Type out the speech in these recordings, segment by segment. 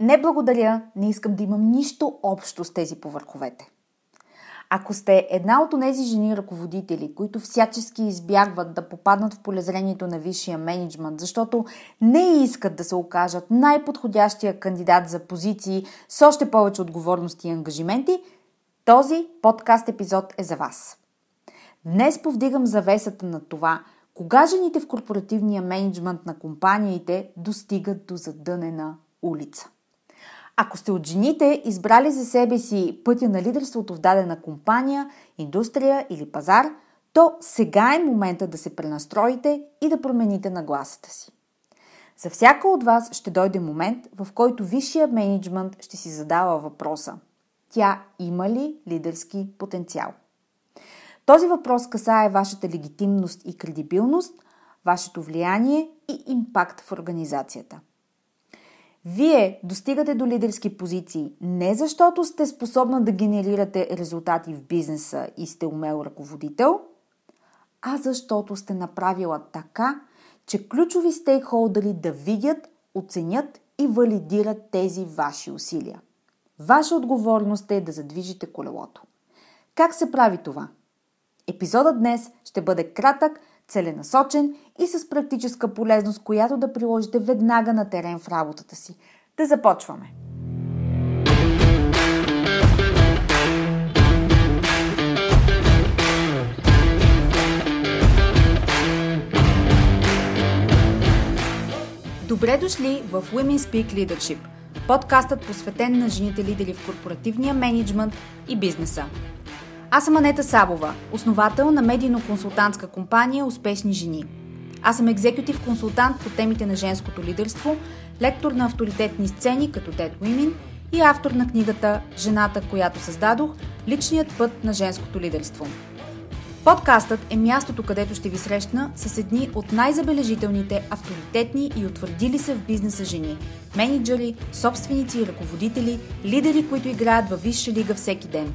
Не благодаря, не искам да имам нищо общо с тези повърховете. Ако сте една от тези жени ръководители, които всячески избягват да попаднат в полезрението на висшия мениджмънт, защото не искат да се окажат най-подходящия кандидат за позиции с още повече отговорности и ангажименти, този подкаст епизод е за вас. Днес повдигам завесата на това, кога жените в корпоративния мениджмънт на компаниите достигат до задънена улица. Ако сте от жените, избрали за себе си пътя на лидерството в дадена компания, индустрия или пазар, то сега е момента да се пренастроите и да промените нагласата си. За всяка от вас ще дойде момент, в който висшия мениджмънт ще си задава въпроса: тя има ли лидерски потенциал? Този въпрос касае вашата легитимност и кредибилност, вашето влияние и импакт в организацията. Вие достигате до лидерски позиции не защото сте способна да генерирате резултати в бизнеса и сте умел ръководител, а защото сте направила така, че ключови стейкхолдери да видят, оценят и валидират тези ваши усилия. Ваша отговорност е да задвижите колелото. Как се прави това? Епизодът днес ще бъде кратък, целенасочен и с практическа полезност, която да приложите веднага на терен в работата си. Да започваме! Добре дошли в Women Speak Leadership, подкастът посветен на жените лидери в корпоративния мениджмънт и бизнеса. Аз съм Анета Сабова, основател на медийно-консултантска компания «Успешни жени». Аз съм екзекютив консултант по темите на женското лидерство, лектор на авторитетни сцени като TED Women и автор на книгата «Жената, която създадох. Личният път на женското лидерство». Подкастът е мястото, където ще ви срещна с едни от най-забележителните, авторитетни и утвърдили се в бизнеса жени – мениджъри, собственици и ръководители, лидери, които играят във висша лига всеки ден.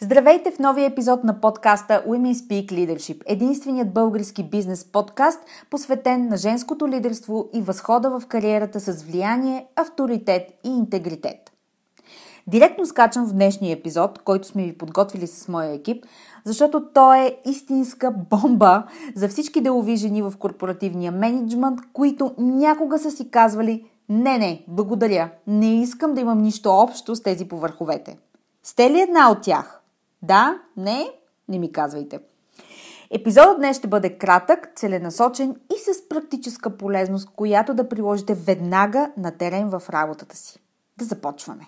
Здравейте в новия епизод на подкаста Women Speak Leadership, единственият български бизнес подкаст, посветен на женското лидерство и възхода в кариерата с влияние, авторитет и интегритет. Директно скачам в днешния епизод, който сме ви подготвили с моя екип, защото той е истинска бомба за всички делови жени в корпоративния мениджмънт, които някога са си казвали: не, благодаря, не искам да имам нищо общо с тези повърховете. Сте ли една от тях? Да, не ми казвайте. Епизодът днес ще бъде кратък, целенасочен и с практическа полезност, която да приложите веднага на терен в работата си. Да започваме.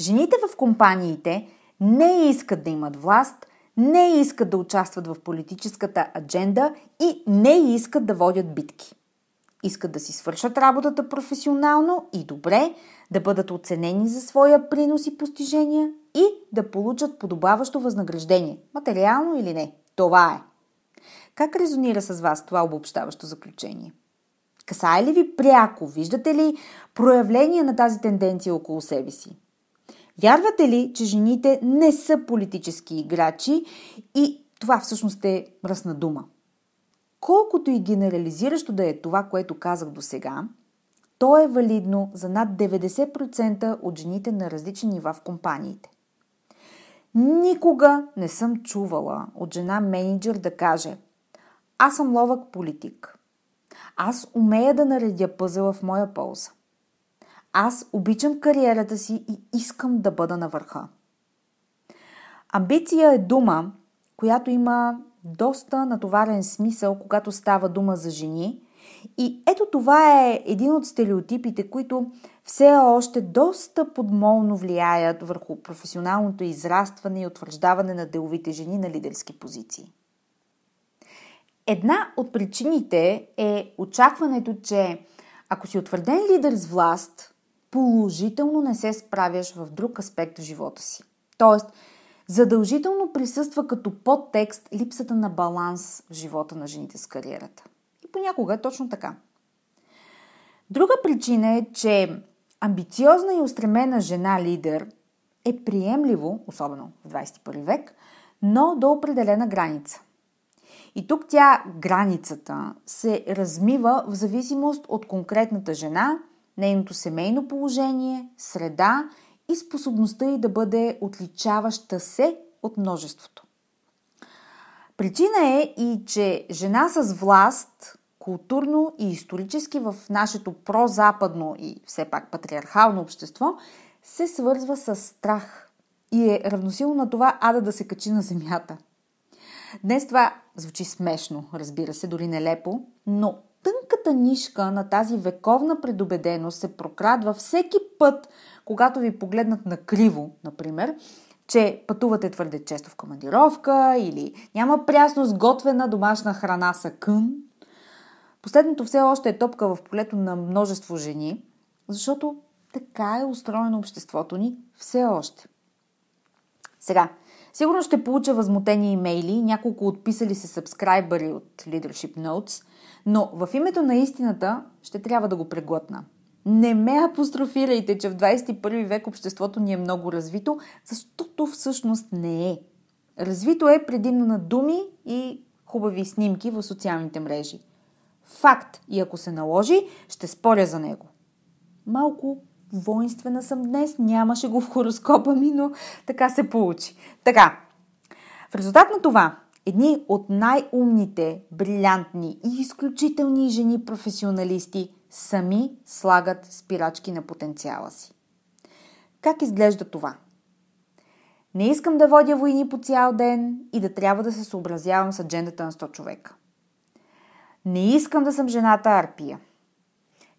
Жените в компаниите не искат да имат власт, не искат да участват в политическата адженда и не искат да водят битки. Искат да си свършат работата професионално и добре, да бъдат оценени за своя принос и постижения и да получат подобаващо възнаграждение, материално или не. Това е. Как резонира с вас това обобщаващо заключение? Касае ли ви пряко? Виждате ли проявление на тази тенденция около себе си? Вярвате ли, че жените не са политически играчи и това всъщност е мръсна дума? Колкото и генерализиращо да е това, което казах досега, то е валидно за над 90% от жените на различни нива в компаниите. Никога не съм чувала от жена мениджър да каже: аз съм ловък политик, аз умея да наредя пъзела в моя полза, аз обичам кариерата си и искам да бъда на върха. Амбиция е дума, която има доста натоварен смисъл, когато става дума за жени И ето това е един от стереотипите, които все още доста подмолно влияят върху професионалното израстване и утвърждаване на деловите жени на лидерски позиции. Една от причините е очакването, че ако си утвърден лидер с власт, положително не се справяш в друг аспект в живота си. Тоест, задължително присъства като подтекст липсата на баланс в живота на жените с кариерата. И понякога е точно така. Друга причина е, че амбициозна и устремена жена-лидер е приемливо, особено в 21 век, но до определена граница. И тук границата се размива в зависимост от конкретната жена, нейното семейно положение, среда и способността ѝ да бъде отличаваща се от множеството. Причина е и, че жена с власт, културно и исторически в нашето прозападно и все пак патриархално общество, се свързва с страх и е равносилно на това ада да се качи на земята. Днес това звучи смешно, разбира се, дори нелепо, но тънката нишка на тази вековна предубеденост се прокрадва всеки път, когато ви погледнат накриво, например, че пътувате твърде често в командировка или няма прясно сготвена домашна храна са кън. Последното все още е топка в полето на множество жени, защото така е устроено обществото ни все още. Сега, сигурно ще получа възмутени имейли, няколко отписали се сабскрайбъри от Leadership Notes, но в името на истината ще трябва да го преглътна. Не ме апострофирайте, че в 21 век обществото ни е много развито, защото всъщност не е. Развито е предимно на думи и хубави снимки в социалните мрежи. Факт, и ако се наложи, ще споря за него. Малко воинствена съм днес, нямаше го в хороскопа ми, но така се получи. Така, в резултат на това, едни от най-умните, брилянтни и изключителни жени-професионалисти сами слагат спирачки на потенциала си. Как изглежда това? Не искам да водя войни по цял ден и да трябва да се съобразявам с аджендата на 100 човека. Не искам да съм жената арпия.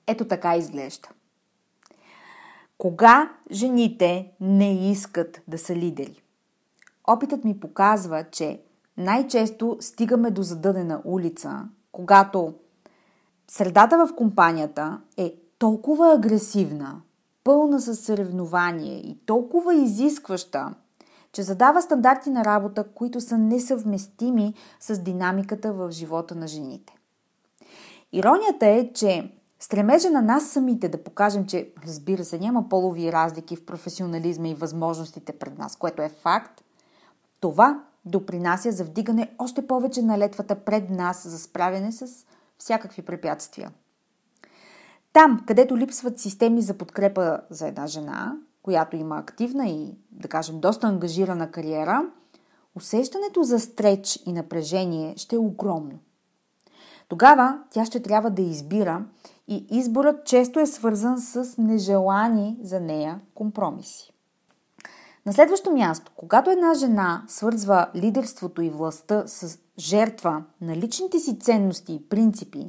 Ето така изглежда. Кога жените не искат да са лидери? Опитът ми показва, че най-често стигаме до задънена улица, когато средата в компанията е толкова агресивна, пълна със съревнование и толкова изискваща, че задава стандарти на работа, които са несъвместими с динамиката в живота на жените. Иронията е, че стремежа на нас самите да покажем, че, разбира се, няма полови разлики в професионализма и възможностите пред нас, което е факт, това допринася за вдигане още повече на летвата пред нас за справяне с всякакви препятствия. Там, където липсват системи за подкрепа за една жена, която има активна и, да кажем, доста ангажирана кариера, усещането за стреч и напрежение ще е огромно. Тогава тя ще трябва да избира и изборът често е свързан с нежелани за нея компромиси. На следващо място, когато една жена свързва лидерството и властта с жертва на личните си ценности и принципи,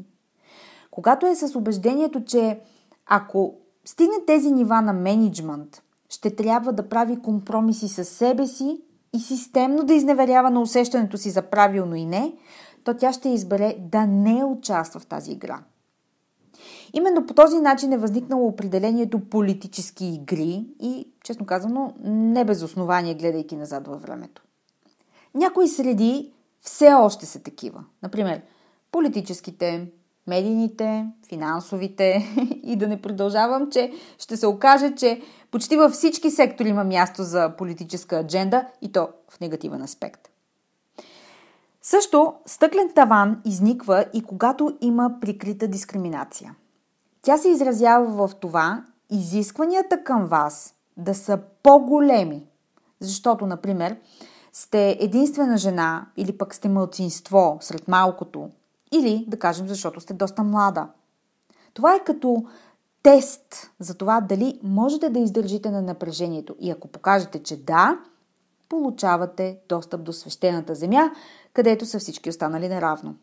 когато е с убеждението, че ако стигне тези нива на мениджмънт, ще трябва да прави компромиси със себе си и системно да изневерява на усещането си за правилно и не, то тя ще избере да не участва в тази игра. Именно по този начин е възникнало определението политически игри и, честно казано, не без основание, гледайки назад във времето. Някои среди все още са такива. Например, политическите, медийните, финансовите и да не продължавам, че ще се окаже, че почти във всички сектори има място за политическа адженда и то в негативен аспект. Също стъклен таван изниква и когато има прикрита дискриминация. Тя се изразява в това изискванията към вас да са по-големи, защото, например, сте единствена жена или пък сте малцинство сред малкото или, да кажем, защото сте доста млада. Това е като тест за това дали можете да издържите на напрежението и ако покажете, че да, получавате достъп до свещената земя, където са всички останали наравно.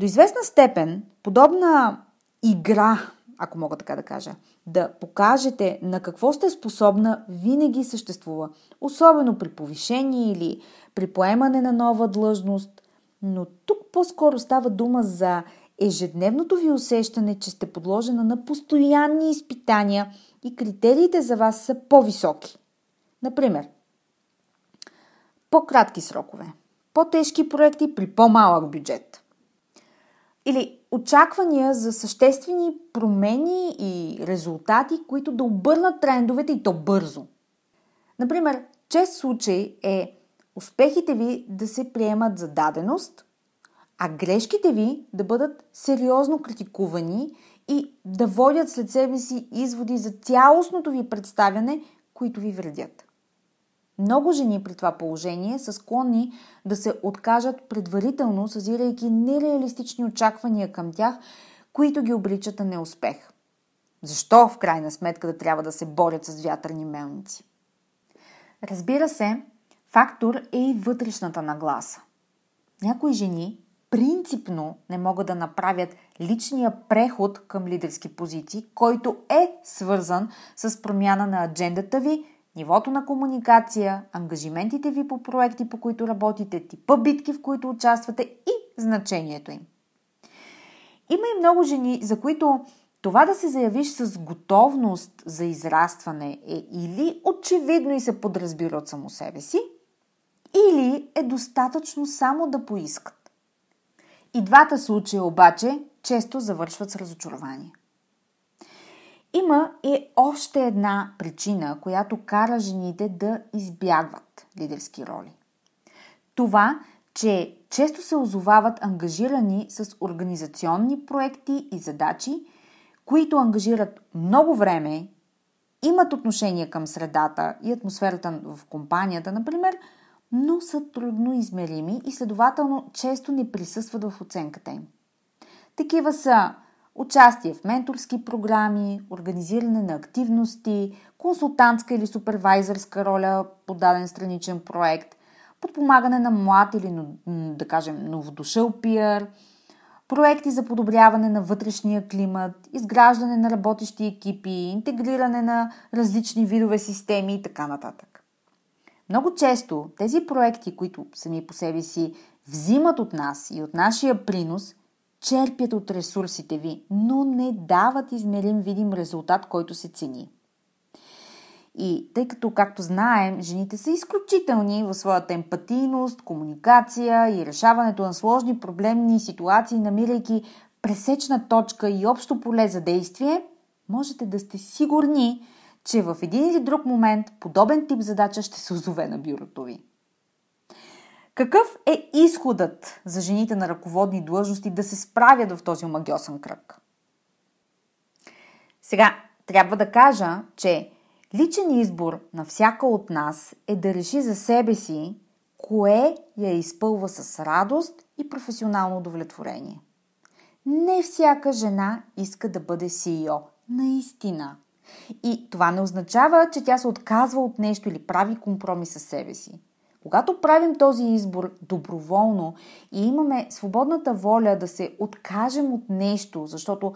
До известна степен, подобна игра, ако мога така да кажа, да покажете на какво сте способна, винаги съществува. Особено при повишение или при поемане на нова длъжност. Но тук по-скоро става дума за ежедневното ви усещане, че сте подложена на постоянни изпитания и критериите за вас са по-високи. Например, по-кратки срокове, по-тежки проекти при по-малък бюджет. Или очаквания за съществени промени и резултати, които да обърнат трендовете и то бързо. Например, чест случай е успехите ви да се приемат за даденост, а грешките ви да бъдат сериозно критикувани и да водят след себе си изводи за цялостното ви представяне, които ви вредят. Много жени при това положение са склонни да се откажат предварително, съзирайки нереалистични очаквания към тях, които ги обричат на неуспех. Защо в крайна сметка да трябва да се борят с вятърни мелници? Разбира се, фактор е и вътрешната нагласа. Някои жени принципно не могат да направят личния преход към лидерски позиции, който е свързан с промяна на аджендата ви, нивото на комуникация, ангажиментите ви по проекти, по които работите, типа битки, в които участвате и значението им. Има и много жени, за които това да се заявиш с готовност за израстване е или очевидно и се подразбира от само себе си, или е достатъчно само да поискат. И двата случая обаче често завършват с разочарование. Има и още една причина, която кара жените да избягват лидерски роли. Това, че често се озовават ангажирани с организационни проекти и задачи, които ангажират много време, имат отношение към средата и атмосферата в компанията, например, но са трудно измерими и следователно често не присъстват в оценката им. Такива са участие в менторски програми, организиране на активности, консултантска или супервайзърска роля по даден страничен проект, подпомагане на млад или, да кажем, новодушъл пиар, проекти за подобряване на вътрешния климат, изграждане на работещи екипи, интегриране на различни видове системи и така нататък. Много често тези проекти, които сами по себе си взимат от нас и от нашия принос, черпят от ресурсите ви, но не дават измерим видим резултат, който се цени. И тъй като, както знаем, жените са изключителни в своята емпатийност, комуникация и решаването на сложни проблемни ситуации, намирайки пресечна точка и общо поле за действие, можете да сте сигурни, че в един или друг момент подобен тип задача ще се озове на бюрото ви. Какъв е изходът за жените на ръководни длъжности да се справят в този омагьосан кръг? Сега трябва да кажа, че личен избор на всяка от нас е да реши за себе си кое я изпълва с радост и професионално удовлетворение. Не всяка жена иска да бъде CEO, наистина. И това не означава, че тя се отказва от нещо или прави компромис със себе си. Когато правим този избор доброволно и имаме свободната воля да се откажем от нещо, защото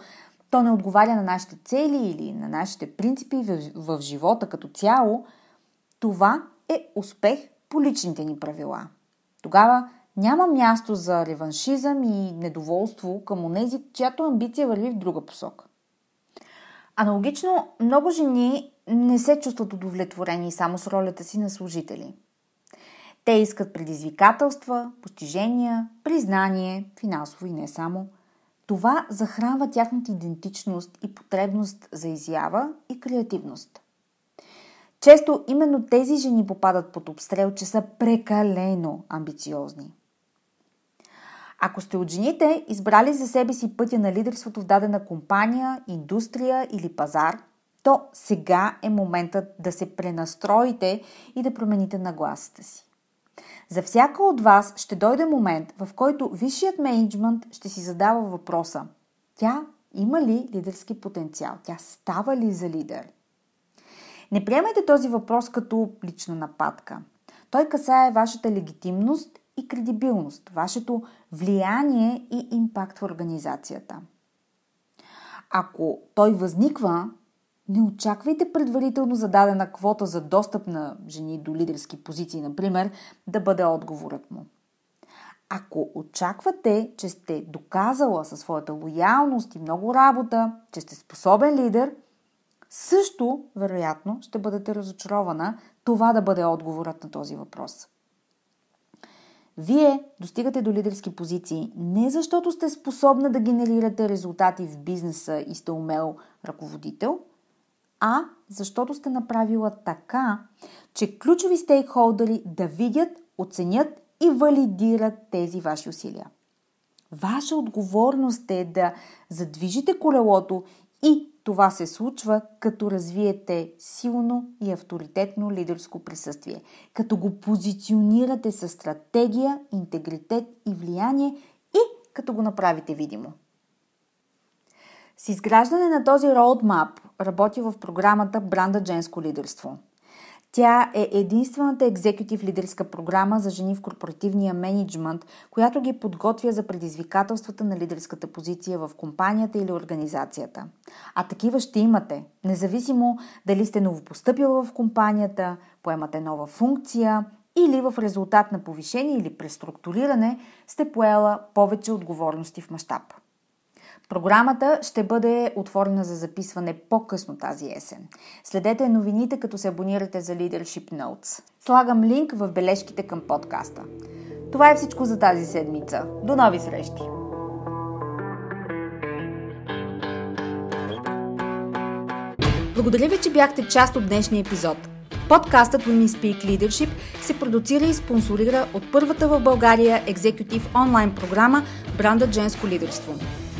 то не отговаря на нашите цели или на нашите принципи в живота като цяло, това е успех по личните ни правила. Тогава няма място за реваншизъм и недоволство към онези, чиято амбиция върви в друга посока. Аналогично, много жени не се чувстват удовлетворени само с ролята си на служители. Те искат предизвикателства, постижения, признание, финансово и не само. Това захранва тяхната идентичност и потребност за изява и креативност. Често именно тези жени попадат под обстрел, че са прекалено амбициозни. Ако сте от жените, избрали за себе си пътя на лидерството в дадена компания, индустрия или пазар, то сега е моментът да се пренастроите и да промените нагласата си. За всяка от вас ще дойде момент, в който висшият мениджмънт ще си задава въпроса: тя има ли лидерски потенциал? Тя става ли за лидер? Не приемайте този въпрос като лична нападка. Той касае вашата легитимност и кредибилност, вашето влияние и импакт в организацията. Ако той възниква, не очаквайте предварително зададена квота за достъп на жени до лидерски позиции, например, да бъде отговорът му. Ако очаквате, че сте доказала със своята лоялност и много работа, че сте способен лидер, също, вероятно, ще бъдете разочарована това да бъде отговорът на този въпрос. Вие достигате до лидерски позиции не защото сте способна да генерирате резултати в бизнеса и сте умел ръководител, а защото сте направила така, че ключови стейкхолдери да видят, оценят и валидират тези ваши усилия. Ваша отговорност е да задвижите колелото и това се случва, като развиете силно и авторитетно лидерско присъствие, като го позиционирате със стратегия, интегритет и влияние и като го направите видимо. С изграждане на този roadmap работи в програмата Бранда женско лидерство. Тя е единствената екзекютив лидерска програма за жени в корпоративния мениджмънт, която ги подготвя за предизвикателствата на лидерската позиция в компанията или организацията. А такива ще имате, независимо дали сте новопостъпила в компанията, поемате нова функция или в резултат на повишение или преструктуриране сте поела повече отговорности в мащаб. Програмата ще бъде отворена за записване по-късно тази есен. Следете новините, като се абонирате за Leadership Notes. Слагам линк в бележките към подкаста. Това е всичко за тази седмица. До нови срещи! Благодаря ви, че бяхте част от днешния епизод. Подкастът Women Speak Leadership се продуцира и спонсорира от първата в България екзекютив онлайн програма Бранда женско лидерство.